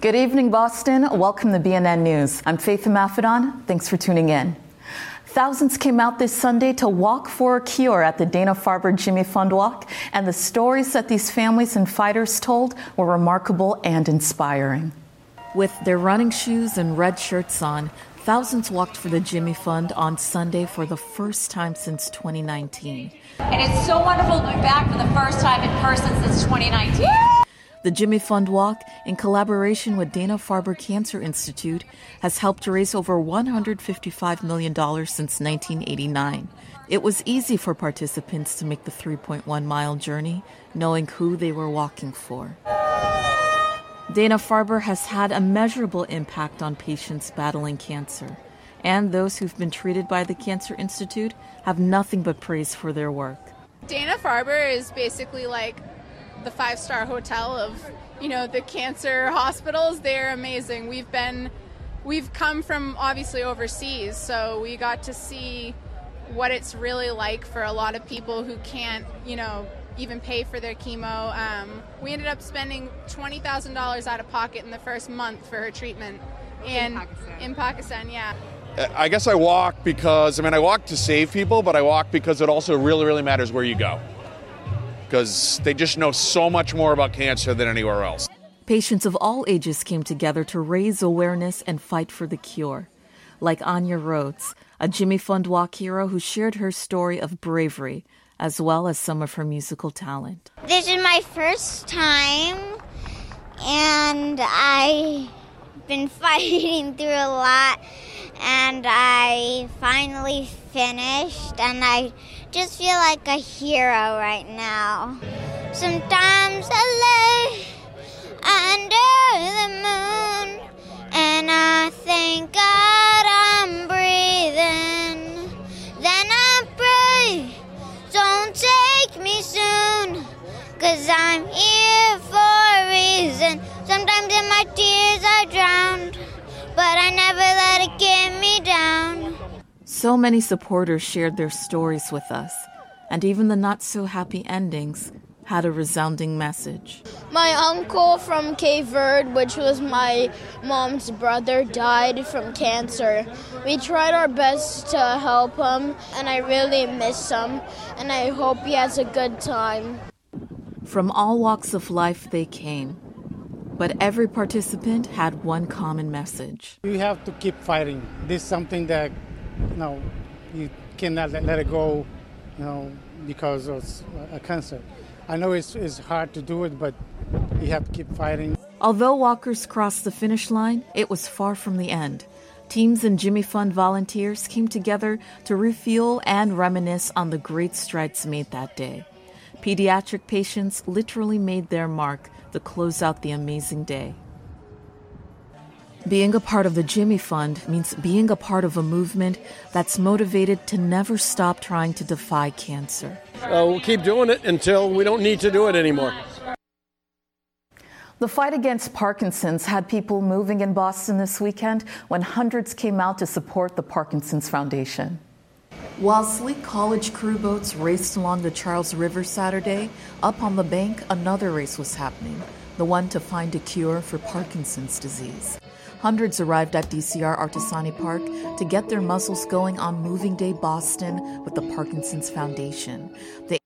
Good evening, Boston. Welcome to BNN News. I'm Faith Amaffidon. Thanks for tuning in. Thousands came out this Sunday to walk for a cure at the Dana-Farber Jimmy Fund Walk, and the stories that these families and fighters told were remarkable and inspiring. With their running shoes and red shirts on, thousands walked for the Jimmy Fund on Sunday for the first time since 2019. And it's so wonderful to be back for the first time in person since 2019. Woo! The Jimmy Fund Walk, in collaboration with Dana-Farber Cancer Institute, has helped raise over $155 million since 1989. It was easy for participants to make the 3.1-mile journey, knowing who they were walking for. Dana-Farber has had a measurable impact on patients battling cancer, and those who've been treated by the Cancer Institute have nothing but praise for their work. Dana-Farber is basically like the five-star hotel of, the cancer hospitals. They're amazing. We've come from obviously overseas, so we got to see what it's really like for a lot of people who can't, even pay for their chemo. We ended up spending $20,000 out of pocket in the first month for her treatment in Pakistan, yeah. I guess I walk because, I walk to save people, but I walk because it also really, really matters where you go, because they just know so much more about cancer than anywhere else. Patients of all ages came together to raise awareness and fight for the cure. Like Anya Rhodes, a Jimmy Fund Walk hero who shared her story of bravery, as well as some of her musical talent. This is my first time, and I've been fighting through a lot, and I finally finished, and I just feel like a hero right now. Sometimes I lay under the moon, and I thank God I'm breathing. Then I pray, don't take me soon, 'cause I'm here for a reason. Sometimes in my tears I drown, but I never let it get me down. So many supporters shared their stories with us, and even the not-so-happy endings had a resounding message. My uncle from Cape Verde, which was my mom's brother, died from cancer. We tried our best to help him, and I really miss him, and I hope he has a good time. From all walks of life they came, but every participant had one common message. You have to keep fighting. This is something that you cannot let it go, because of a cancer. I know it's hard to do it, but you have to keep fighting. Although walkers crossed the finish line, it was far from the end. Teams and Jimmy Fund volunteers came together to refuel and reminisce on the great strides made that day. Pediatric patients literally made their mark to close out the amazing day. Being a part of the Jimmy Fund means being a part of a movement that's motivated to never stop trying to defy cancer. We'll keep doing it until we don't need to do it anymore. The fight against Parkinson's had people moving in Boston this weekend when hundreds came out to support the Parkinson's Foundation. While sleek college crew boats raced along the Charles River Saturday, up on the bank, another race was happening, the one to find a cure for Parkinson's disease. Hundreds arrived at DCR Artisani Park to get their muscles going on Moving Day Boston with the Parkinson's Foundation. They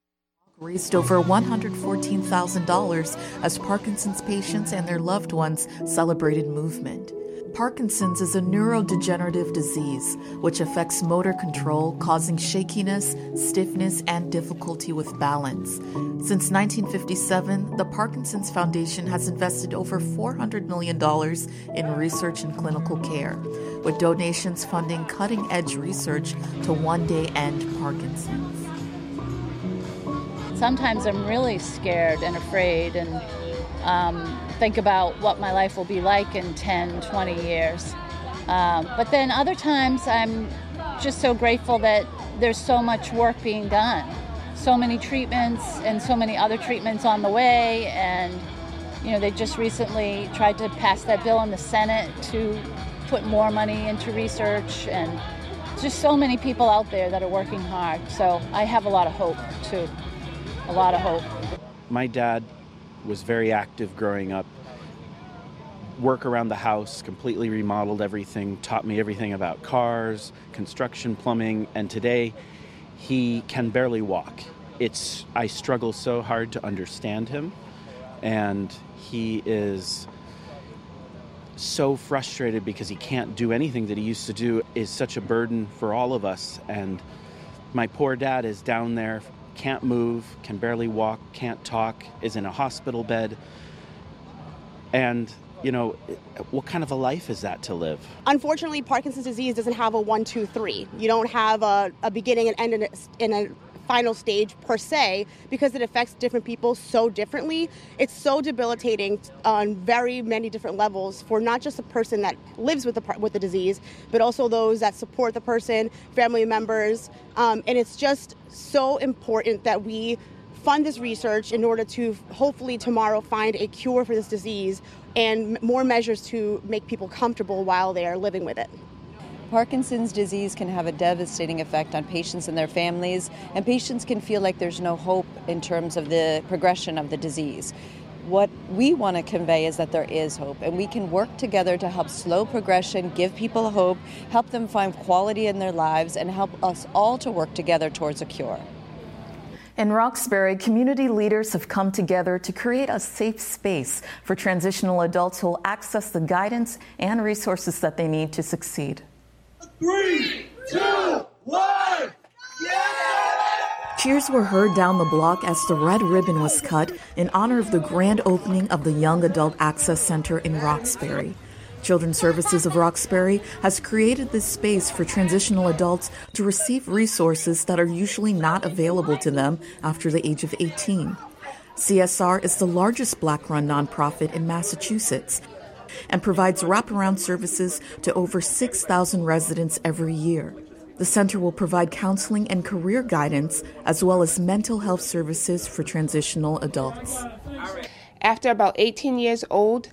raised over $114,000 as Parkinson's patients and their loved ones celebrated movement. Parkinson's is a neurodegenerative disease which affects motor control, causing shakiness, stiffness, and difficulty with balance. Since 1957, the Parkinson's Foundation has invested over $400 million in research and clinical care, with donations funding cutting-edge research to one day end Parkinson's. Sometimes I'm really scared and afraid and think about what my life will be like in 10, 20 years. But then other times I'm just so grateful that there's so much work being done. So many treatments and so many other treatments on the way. And, they just recently tried to pass that bill in the Senate to put more money into research. And just so many people out there that are working hard. So I have a lot of hope, too. A lot of hope. My dad was very active growing up, work around the house, completely remodeled everything, taught me everything about cars, construction, plumbing, and today he can barely walk. I struggle so hard to understand him, and he is so frustrated because he can't do anything that he used to do. Is such a burden for all of us, and my poor dad is down there, can't move, can barely walk, can't talk, is in a hospital bed, and you know, what kind of a life is that to live? Unfortunately, Parkinson's disease doesn't have a 1, 2, 3. You don't have a beginning and end in a final stage per se, because it affects different people so differently. It's so debilitating on very many different levels for not just the person that lives with the disease, but also those that support the person, family members, and it's just so important that we fund this research in order to hopefully tomorrow find a cure for this disease and more measures to make people comfortable while they are living with it. Parkinson's disease can have a devastating effect on patients and their families, and patients can feel like there's no hope in terms of the progression of the disease. What we want to convey is that there is hope, and we can work together to help slow progression, give people hope, help them find quality in their lives, and help us all to work together towards a cure. In Roxbury, community leaders have come together to create a safe space for transitional adults who will access the guidance and resources that they need to succeed. 3, 2, 1, yeah! Cheers were heard down the block as the red ribbon was cut in honor of the grand opening of the Young Adult Access Center in Roxbury. Children's Services of Roxbury has created this space for transitional adults to receive resources that are usually not available to them after the age of 18. CSR is the largest Black-run nonprofit in Massachusetts and provides wraparound services to over 6,000 residents every year. The center will provide counseling and career guidance, as well as mental health services for transitional adults. After about 18 years old,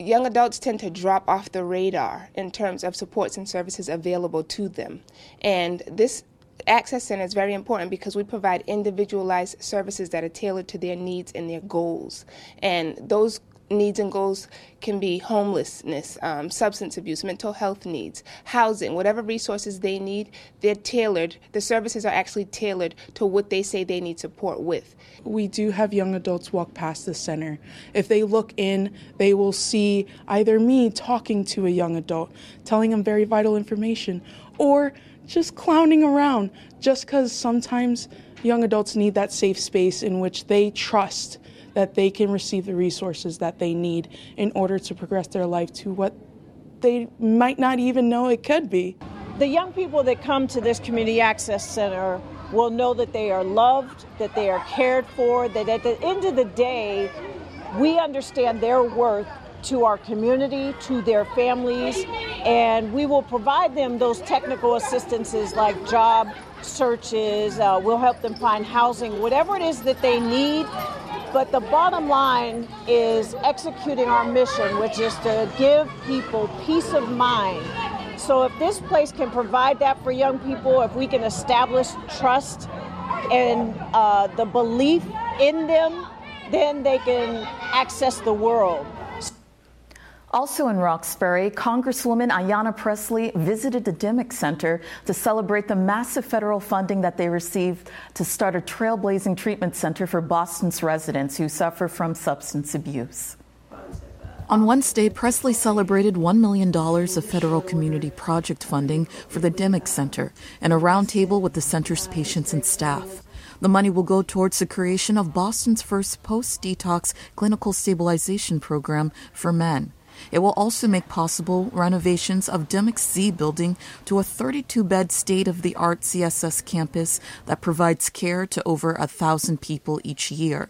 young adults tend to drop off the radar in terms of supports and services available to them. And this Access Center is very important because we provide individualized services that are tailored to their needs and their goals. And those needs and goals can be homelessness, substance abuse, mental health needs, housing, whatever resources they need, they're tailored. The services are actually tailored to what they say they need support with. We do have young adults walk past the center. If they look in, they will see either me talking to a young adult, telling them very vital information, or just clowning around, just because sometimes young adults need that safe space in which they trust that they can receive the resources that they need in order to progress their life to what they might not even know it could be. The young people that come to this community access center will know that they are loved, that they are cared for, that at the end of the day, we understand their worth to our community, to their families, and we will provide them those technical assistances like job searches, we'll help them find housing, whatever it is that they need. But the bottom line is executing our mission, which is to give people peace of mind. So if this place can provide that for young people, if we can establish trust and the belief in them, then they can access the world. Also in Roxbury, Congresswoman Ayanna Pressley visited the Dimock Center to celebrate the massive federal funding that they received to start a trailblazing treatment center for Boston's residents who suffer from substance abuse. On Wednesday, Pressley celebrated $1 million of federal community project funding for the Dimock Center and a roundtable with the center's patients and staff. The money will go towards the creation of Boston's first post-detox clinical stabilization program for men. It will also make possible renovations of Dimock's Z building to a 32-bed state-of-the-art CSS campus that provides care to over 1,000 people each year.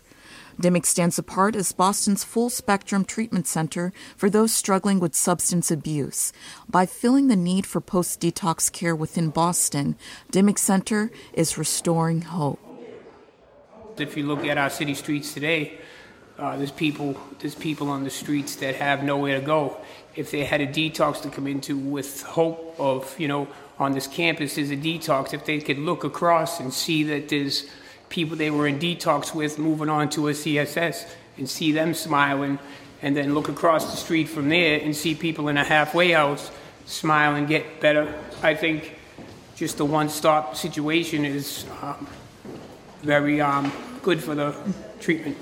Dimock stands apart as Boston's full-spectrum treatment center for those struggling with substance abuse. By filling the need for post-detox care within Boston, Dimock Center is restoring hope. If you look at our city streets today, there's people on the streets that have nowhere to go. If they had a detox to come into with hope of, on this campus there's a detox, if they could look across and see that there's people they were in detox with moving on to a CSS and see them smiling and then look across the street from there and see people in a halfway house smile and get better. I think just the one-stop situation is very good for the treatment.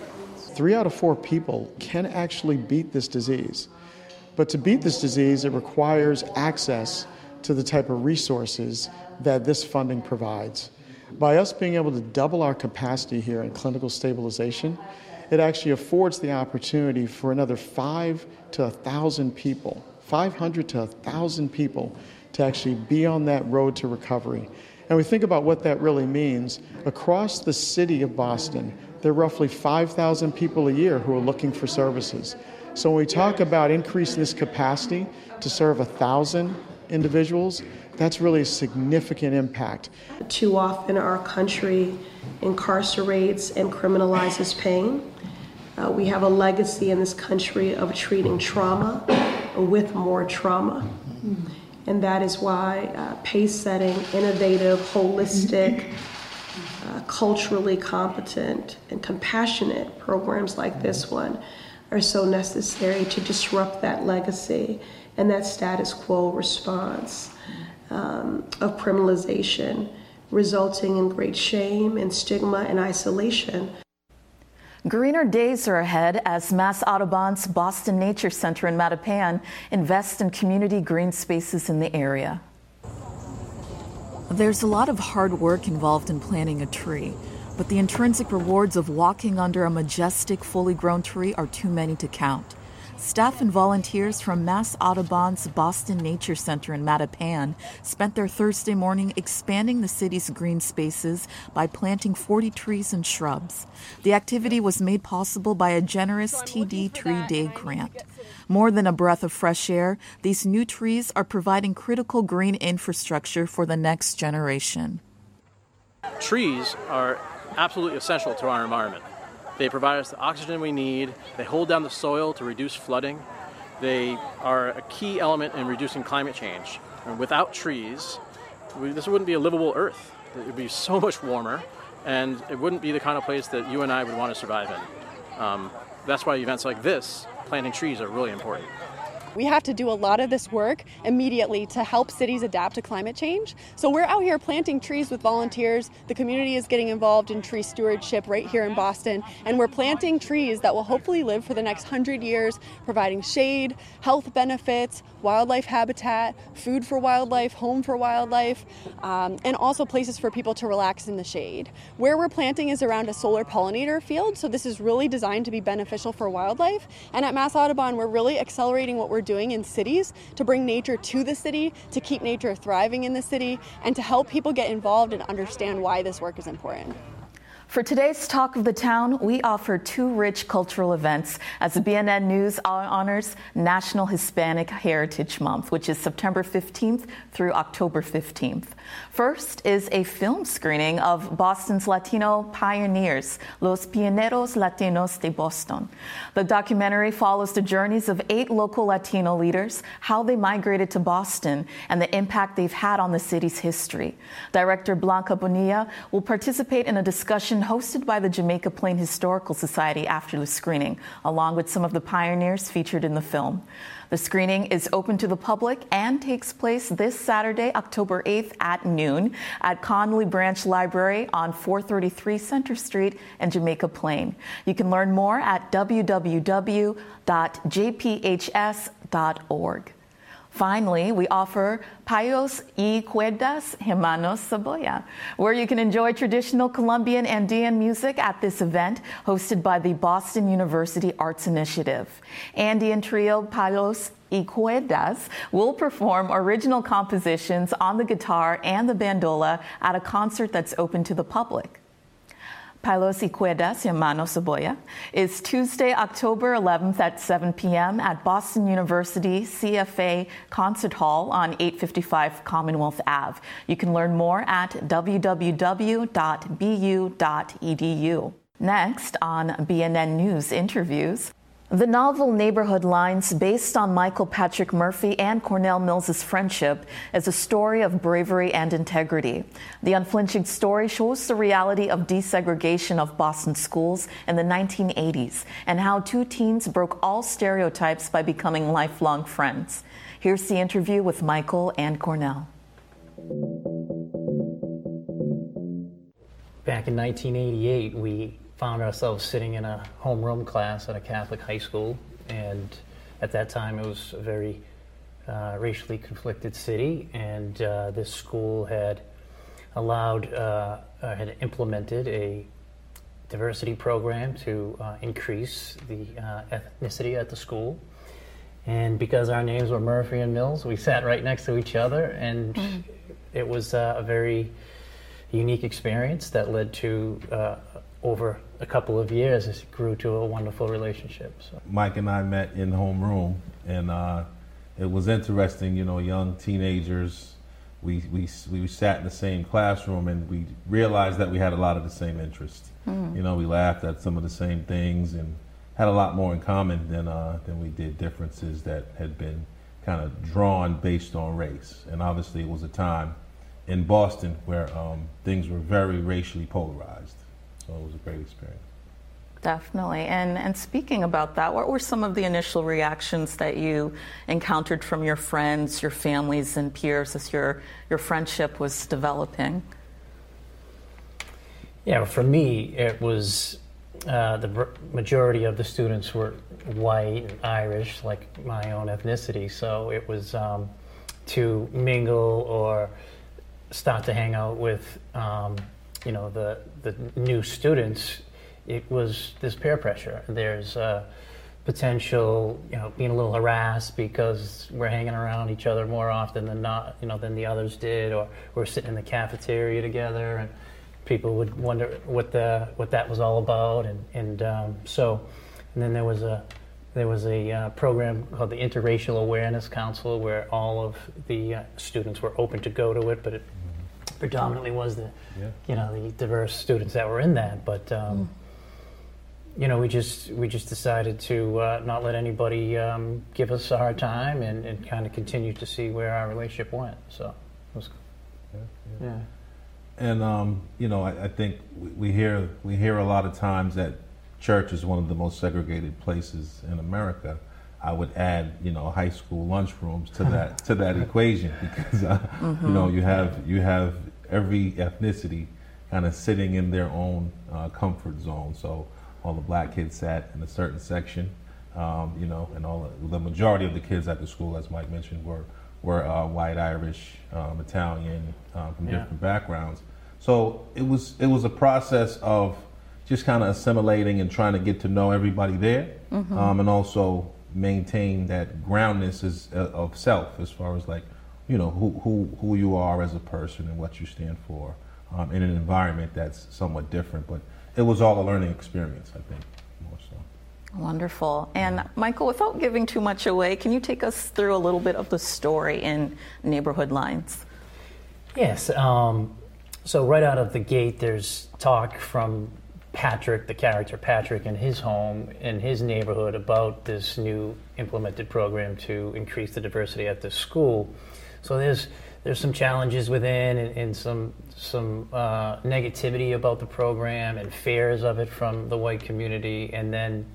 3 out of 4 people can actually beat this disease. But to beat this disease, it requires access to the type of resources that this funding provides. By us being able to double our capacity here in clinical stabilization, it actually affords the opportunity for another 500 to 1,000 people to actually be on that road to recovery. And we think about what that really means. Across the city of Boston, there are roughly 5,000 people a year who are looking for services. So when we talk about increasing this capacity to serve 1,000 individuals, that's really a significant impact. Too often our country incarcerates and criminalizes pain. We have a legacy in this country of treating trauma with more trauma. And that is why pace-setting, innovative, holistic, culturally competent, and compassionate programs like this one are so necessary to disrupt that legacy and that status quo response of criminalization, resulting in great shame and stigma and isolation. Greener days are ahead as Mass Audubon's Boston Nature Center in Mattapan invests in community green spaces in the area. There's a lot of hard work involved in planting a tree, but the intrinsic rewards of walking under a majestic, fully grown tree are too many to count. Staff and volunteers from Mass Audubon's Boston Nature Center in Mattapan spent their Thursday morning expanding the city's green spaces by planting 40 trees and shrubs. The activity was made possible by a generous TD Tree Day grant. More than a breath of fresh air, these new trees are providing critical green infrastructure for the next generation. Trees are absolutely essential to our environment. They provide us the oxygen we need, they hold down the soil to reduce flooding, they are a key element in reducing climate change. And without trees, this wouldn't be a livable earth. It would be so much warmer, and it wouldn't be the kind of place that you and I would want to survive in. That's why events like this, planting trees, are really important. We have to do a lot of this work immediately to help cities adapt to climate change. So we're out here planting trees with volunteers. The community is getting involved in tree stewardship right here in Boston. And we're planting trees that will hopefully live for the next 100 years, providing shade, health benefits, wildlife habitat, food for wildlife, home for wildlife, and also places for people to relax in the shade. Where we're planting is around a solar pollinator field. So this is really designed to be beneficial for wildlife. And at Mass Audubon, we're really accelerating what we're doing in cities to bring nature to the city, to keep nature thriving in the city, and to help people get involved and understand why this work is important. For today's Talk of the Town, we offer 2 rich cultural events as the BNN News honors National Hispanic Heritage Month, which is September 15th through October 15th. First is a film screening of Boston's Latino pioneers, Los Pioneros Latinos de Boston. The documentary follows the journeys of 8 local Latino leaders, how they migrated to Boston, and the impact they've had on the city's history. Director Blanca Bonilla will participate in a discussion hosted by the Jamaica Plain Historical Society after the screening, along with some of the pioneers featured in the film. The screening is open to the public and takes place this Saturday, October 8th at noon at Conley Branch Library on 433 Center Street and Jamaica Plain. You can learn more at www.jphs.org. Finally, we offer Payas y Cuerdas, Hermanos Saboya, where you can enjoy traditional Colombian Andean music at this event hosted by the Boston University Arts Initiative. Andean trio Payas y Cuerdas will perform original compositions on the guitar and the bandola at a concert that's open to the public. Payas y Cuerdas, Hermanos Saboya is Tuesday, October 11th at 7 p.m. at Boston University CFA Concert Hall on 855 Commonwealth Ave. You can learn more at www.bu.edu. Next on BNN News Interviews, The novel Neighborhood Lines, based on Michael Patrick Murphy and Cornell Mills' friendship, is a story of bravery and integrity. The unflinching story shows the reality of desegregation of Boston schools in the 1980s and how two teens broke all stereotypes by becoming lifelong friends. Here's the interview with Michael and Cornell. Back in 1988, we found ourselves sitting in a homeroom class at a Catholic high school, and at that time it was a very racially conflicted city, and this school had allowed, had implemented a diversity program to increase the ethnicity at the school. And because our names were Murphy and Mills, we sat right next to each other, and it was a very unique experience that led to over a couple of years, it grew to a wonderful relationship. So. Mike and I met in homeroom, and it was interesting, you know, young teenagers. We sat in the same classroom, and we realized that we had a lot of the same interests. You know, we laughed at some of the same things and had a lot more in common than we did differences that had been kind of drawn based on race. And obviously it was a time in Boston where things were very racially polarized. So it was a great experience. Definitely. And speaking about that, what were some of the initial reactions that you encountered from your friends, your families, and peers as your friendship was developing? Yeah, for me, it was the majority of the students were white and Irish, like my own ethnicity. So it was to mingle or start to hang out with you know, the new students, it was this peer pressure. There's potential, you know, being a little harassed because we're hanging around each other more often than not, you know, than the others did, or we're sitting in the cafeteria together, and people would wonder what that was all about, and then there was a program called the Interracial Awareness Council where all of the students were open to go to it, but it predominantly was the, you know, the diverse students that were in that, but you know, we just decided to not let anybody give us a hard time, and kind of continue to see where our relationship went. So it was cool. And you know, I think we hear a lot of times that church is one of the most segregated places in America. I would add, you know, high school lunchrooms to that equation, because you know, you have every ethnicity kind of sitting in their own comfort zone. So all the black kids sat in a certain section, you know, and all the majority of the kids at the school, as Mike mentioned, were white, Irish, Italian, from different backgrounds. So it was a process of just kind of assimilating and trying to get to know everybody there, and also maintain that groundness of self, as far as, like, you know, who you are as a person and what you stand for, in an environment that's somewhat different. But it was all a learning experience, I think, more so. Wonderful. And Michael, without giving too much away, can you take us through a little bit of the story in Neighborhood Lines? Yes. So right out of the gate, there's talk from Patrick, the character Patrick, in his home, in his neighborhood, about this new implemented program to increase the diversity at the school. So there's some challenges within, and some negativity about the program and fears of it from the white community, and then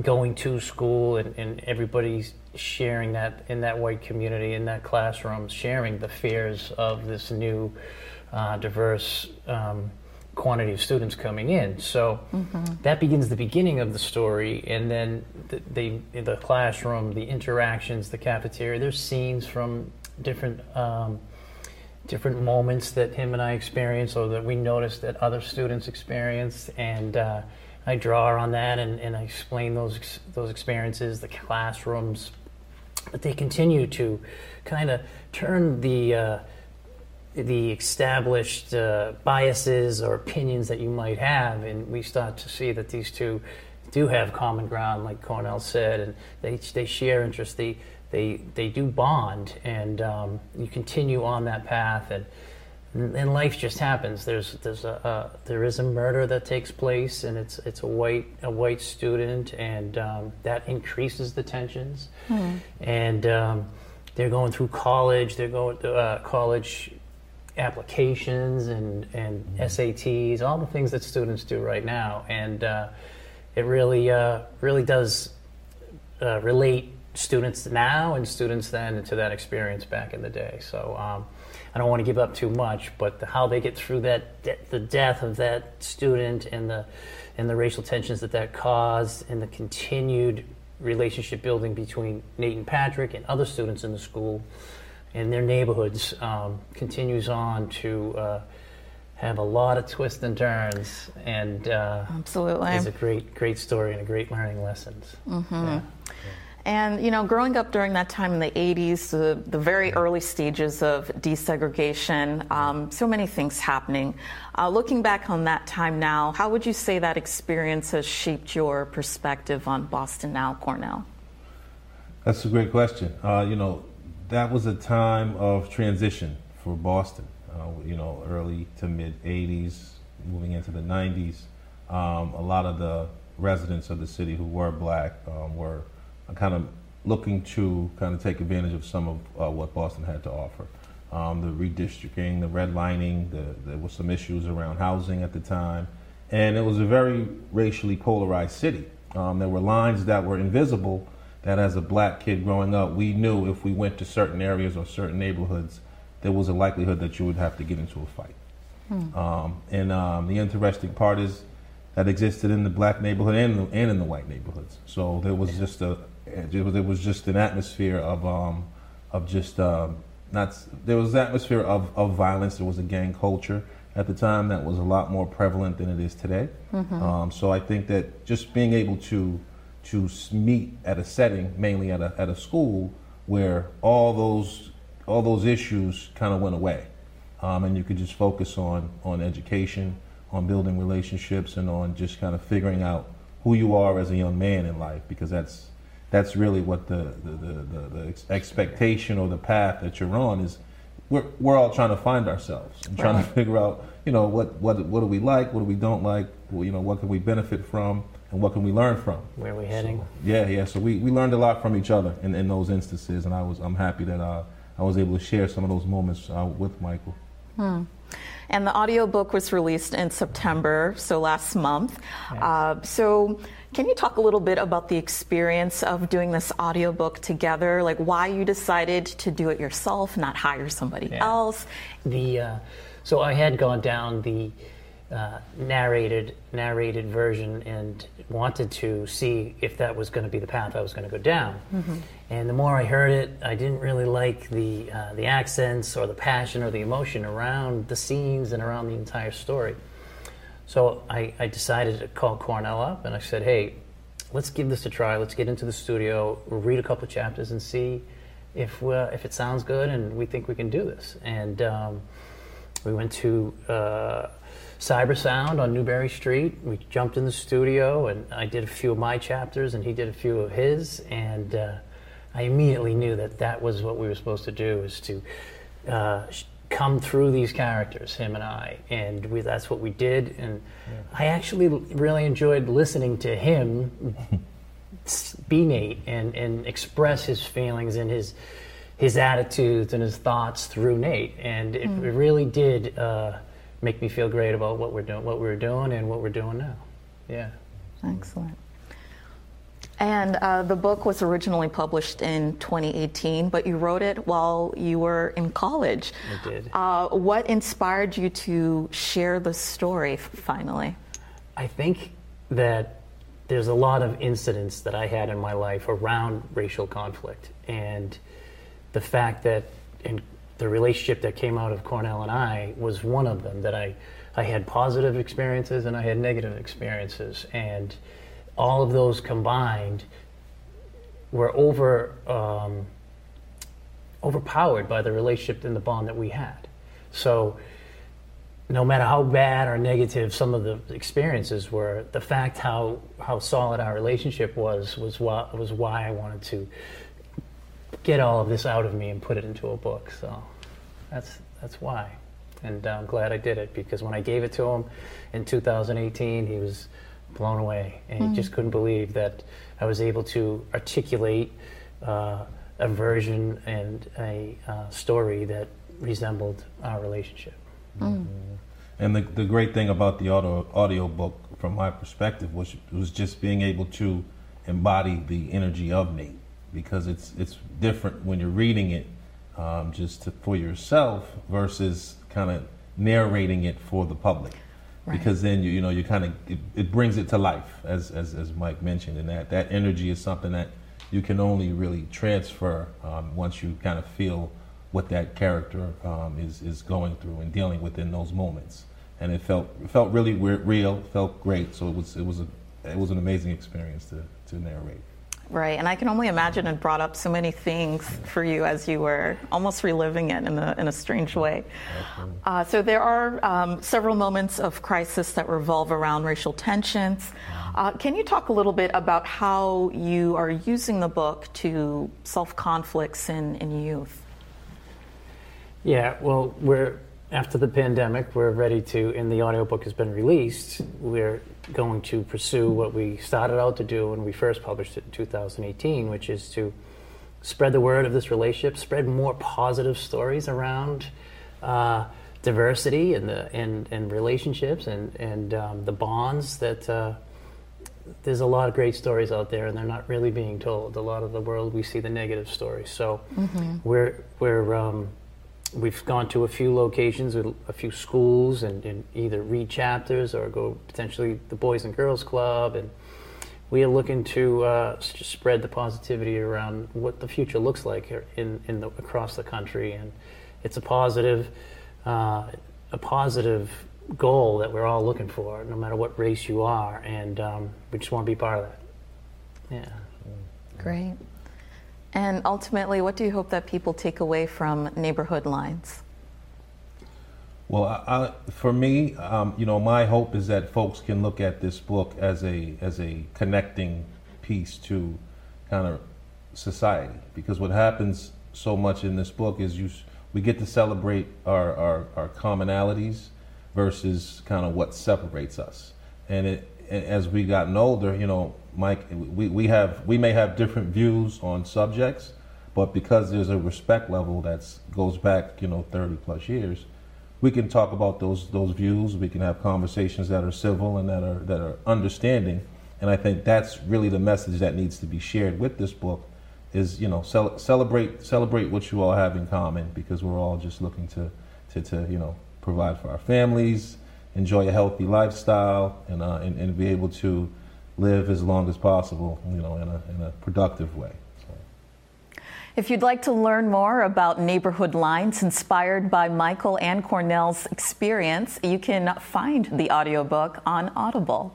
going to school and everybody's sharing that in that white community, in that classroom, sharing the fears of this new diverse quantity of students coming in. So that begins the beginning of the story, and then the classroom, the interactions, the cafeteria, there's scenes from different moments that him and I experienced, or that we noticed that other students experienced, and I draw on that, and I explain those experiences, the classrooms. But they continue to kind of turn the established biases or opinions that you might have, and we start to see that these two do have common ground, like Cornell said, and they share interests, they do bond, and you continue on that path, and and life just happens. There is a murder that takes place, and it's a white student, and that increases the tensions. Mm-hmm. And they're going through college. They're going to college applications and SATs, all the things that students do right now, and it really does relate students now and students then to that experience back in the day. So I don't want to give up too much, but how they get through that the death of that student and the racial tensions that caused, and the continued relationship building between Nate and Patrick and other students in the school and their neighborhoods continues on to have a lot of twists and turns, and absolutely, is a great story and a great learning lessons. Mm-hmm. Yeah. And, you know, growing up during that time in the 80s, the very early stages of desegregation, so many things happening. Looking back on that time now, how would you say that experience has shaped your perspective on Boston now, Cornell? That's a great question. You know, that was a time of transition for Boston, you know, early to mid 80s, moving into the 90s. A lot of the residents of the city who were black were kind of looking to kind of take advantage of some of what Boston had to offer. The redistricting, the redlining, there were some issues around housing at the time. And it was a very racially polarized city. There were lines that were invisible that as a black kid growing up, we knew if we went to certain areas or certain neighborhoods, there was a likelihood that you would have to get into a fight. Hmm. And the interesting part is that existed in the black neighborhood and in the white neighborhoods. So there was just an atmosphere of violence. There was a gang culture at the time that was a lot more prevalent than it is today. Mm-hmm. So I think that just being able to meet at a setting, mainly at a school, where all those issues kind of went away, and you could just focus on education, on building relationships, and on just kind of figuring out who you are as a young man in life, because that's really what the expectation or the path that you're on is. We're all trying to find ourselves and trying to figure out, you know, what do we like, what do we don't like, you know, what can we benefit from, and what can we learn from. Where are we heading? So, yeah. So we learned a lot from each other in those instances, and I'm happy that I was able to share some of those moments with Michael. Hmm. And the audiobook was released in September, so last month. Nice. So can you talk a little bit about the experience of doing this audiobook together, like why you decided to do it yourself, not hire somebody else? So I had gone down the narrated version and wanted to see if that was going to be the path I was going to go down. Mm-hmm. And the more I heard it, I didn't really like the accents or the passion or the emotion around the scenes and around the entire story. So I decided to call Cornell up and I said, hey, let's give this a try. Let's get into the studio, we'll read a couple of chapters and see if it sounds good and we think we can do this. And we went to Cyber Sound on Newbury Street. We jumped in the studio and I did a few of my chapters and he did a few of his, and I immediately knew that was what we were supposed to do, is to come through these characters, him and I, and that's what we did. And I actually really enjoyed listening to him be Nate and express his feelings and his attitudes and his thoughts through Nate, and it really did make me feel great about what we were doing, and what we're doing now. Yeah. Excellent. And the book was originally published in 2018, but you wrote it while you were in college. I did. What inspired you to share the story finally? I think that there's a lot of incidents that I had in my life around racial conflict, and the fact that the relationship that came out of Cornell and I was one of them, that I had positive experiences and I had negative experiences, and all of those combined were overpowered by the relationship and the bond that we had. So no matter how bad or negative some of the experiences were, the fact how solid our relationship was why I wanted to get all of this out of me and put it into a book. So that's why. and I'm glad I did it, because when I gave it to him in 2018, he was blown away, and he just couldn't believe that I was able to articulate a version and a story that resembled our relationship. And the great thing about the audio book, from my perspective, was just being able to embody the energy of Nate, because it's different when you're reading it for yourself versus kind of narrating it for the public. Right. Because then you kind of it brings it to life, as Mike mentioned, and that energy is something that you can only really transfer once you kind of feel what that character is going through and dealing with in those moments. And it felt really real, felt great. So it was an amazing experience to narrate. Right, and I can only imagine it brought up so many things for you as you were almost reliving it in a strange way. So there are several moments of crisis that revolve around racial tensions. Can you talk a little bit about how you are using the book to solve conflicts in youth? Yeah, well, after the pandemic, we're ready to, and the audiobook has been released, we're going to pursue what we started out to do when we first published it in 2018, which is to spread the word of this relationship, spread more positive stories around diversity and relationships and the bonds that there's a lot of great stories out there, and they're not really being told. A lot of the world, we see the negative stories. So we've gone to a few locations with a few schools and either read chapters or go potentially the Boys and Girls Club, and we are looking to just spread the positivity around what the future looks like in across the country. And it's a positive goal that we're all looking for, no matter what race you are, and we just want to be part of that. Yeah. Great. And ultimately, what do you hope that people take away from Neighborhood Lines? Well, for me, my hope is that folks can look at this book as a connecting piece to kind of society, because what happens so much in this book is we get to celebrate our commonalities versus kind of what separates us. And as we've gotten older, Mike, we may have different views on subjects, but because there's a respect level that goes back, 30 plus years, we can talk about those views. We can have conversations that are civil and that are understanding. And I think that's really the message that needs to be shared with this book is, celebrate what you all have in common, because we're all just looking to provide for our families, enjoy a healthy lifestyle, and be able to live as long as possible, in a productive way. So. If you'd like to learn more about Neighborhood Lines, inspired by Michael and Cornell's experience, you can find the audiobook on Audible.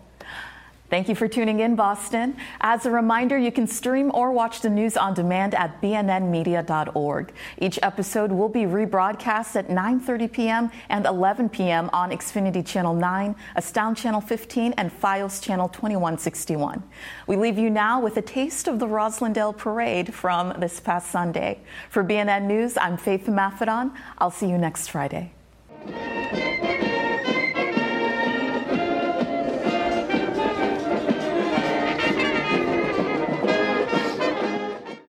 Thank you for tuning in, Boston. As a reminder, you can stream or watch the news on demand at bnnmedia.org. Each episode will be rebroadcast at 9:30 p.m. and 11 p.m. on Xfinity Channel 9, Astound Channel 15, and Fios Channel 2161. We leave you now with a taste of the Roslindale Parade from this past Sunday. For BNN News, I'm Faith Amaffidon. I'll see you next Friday.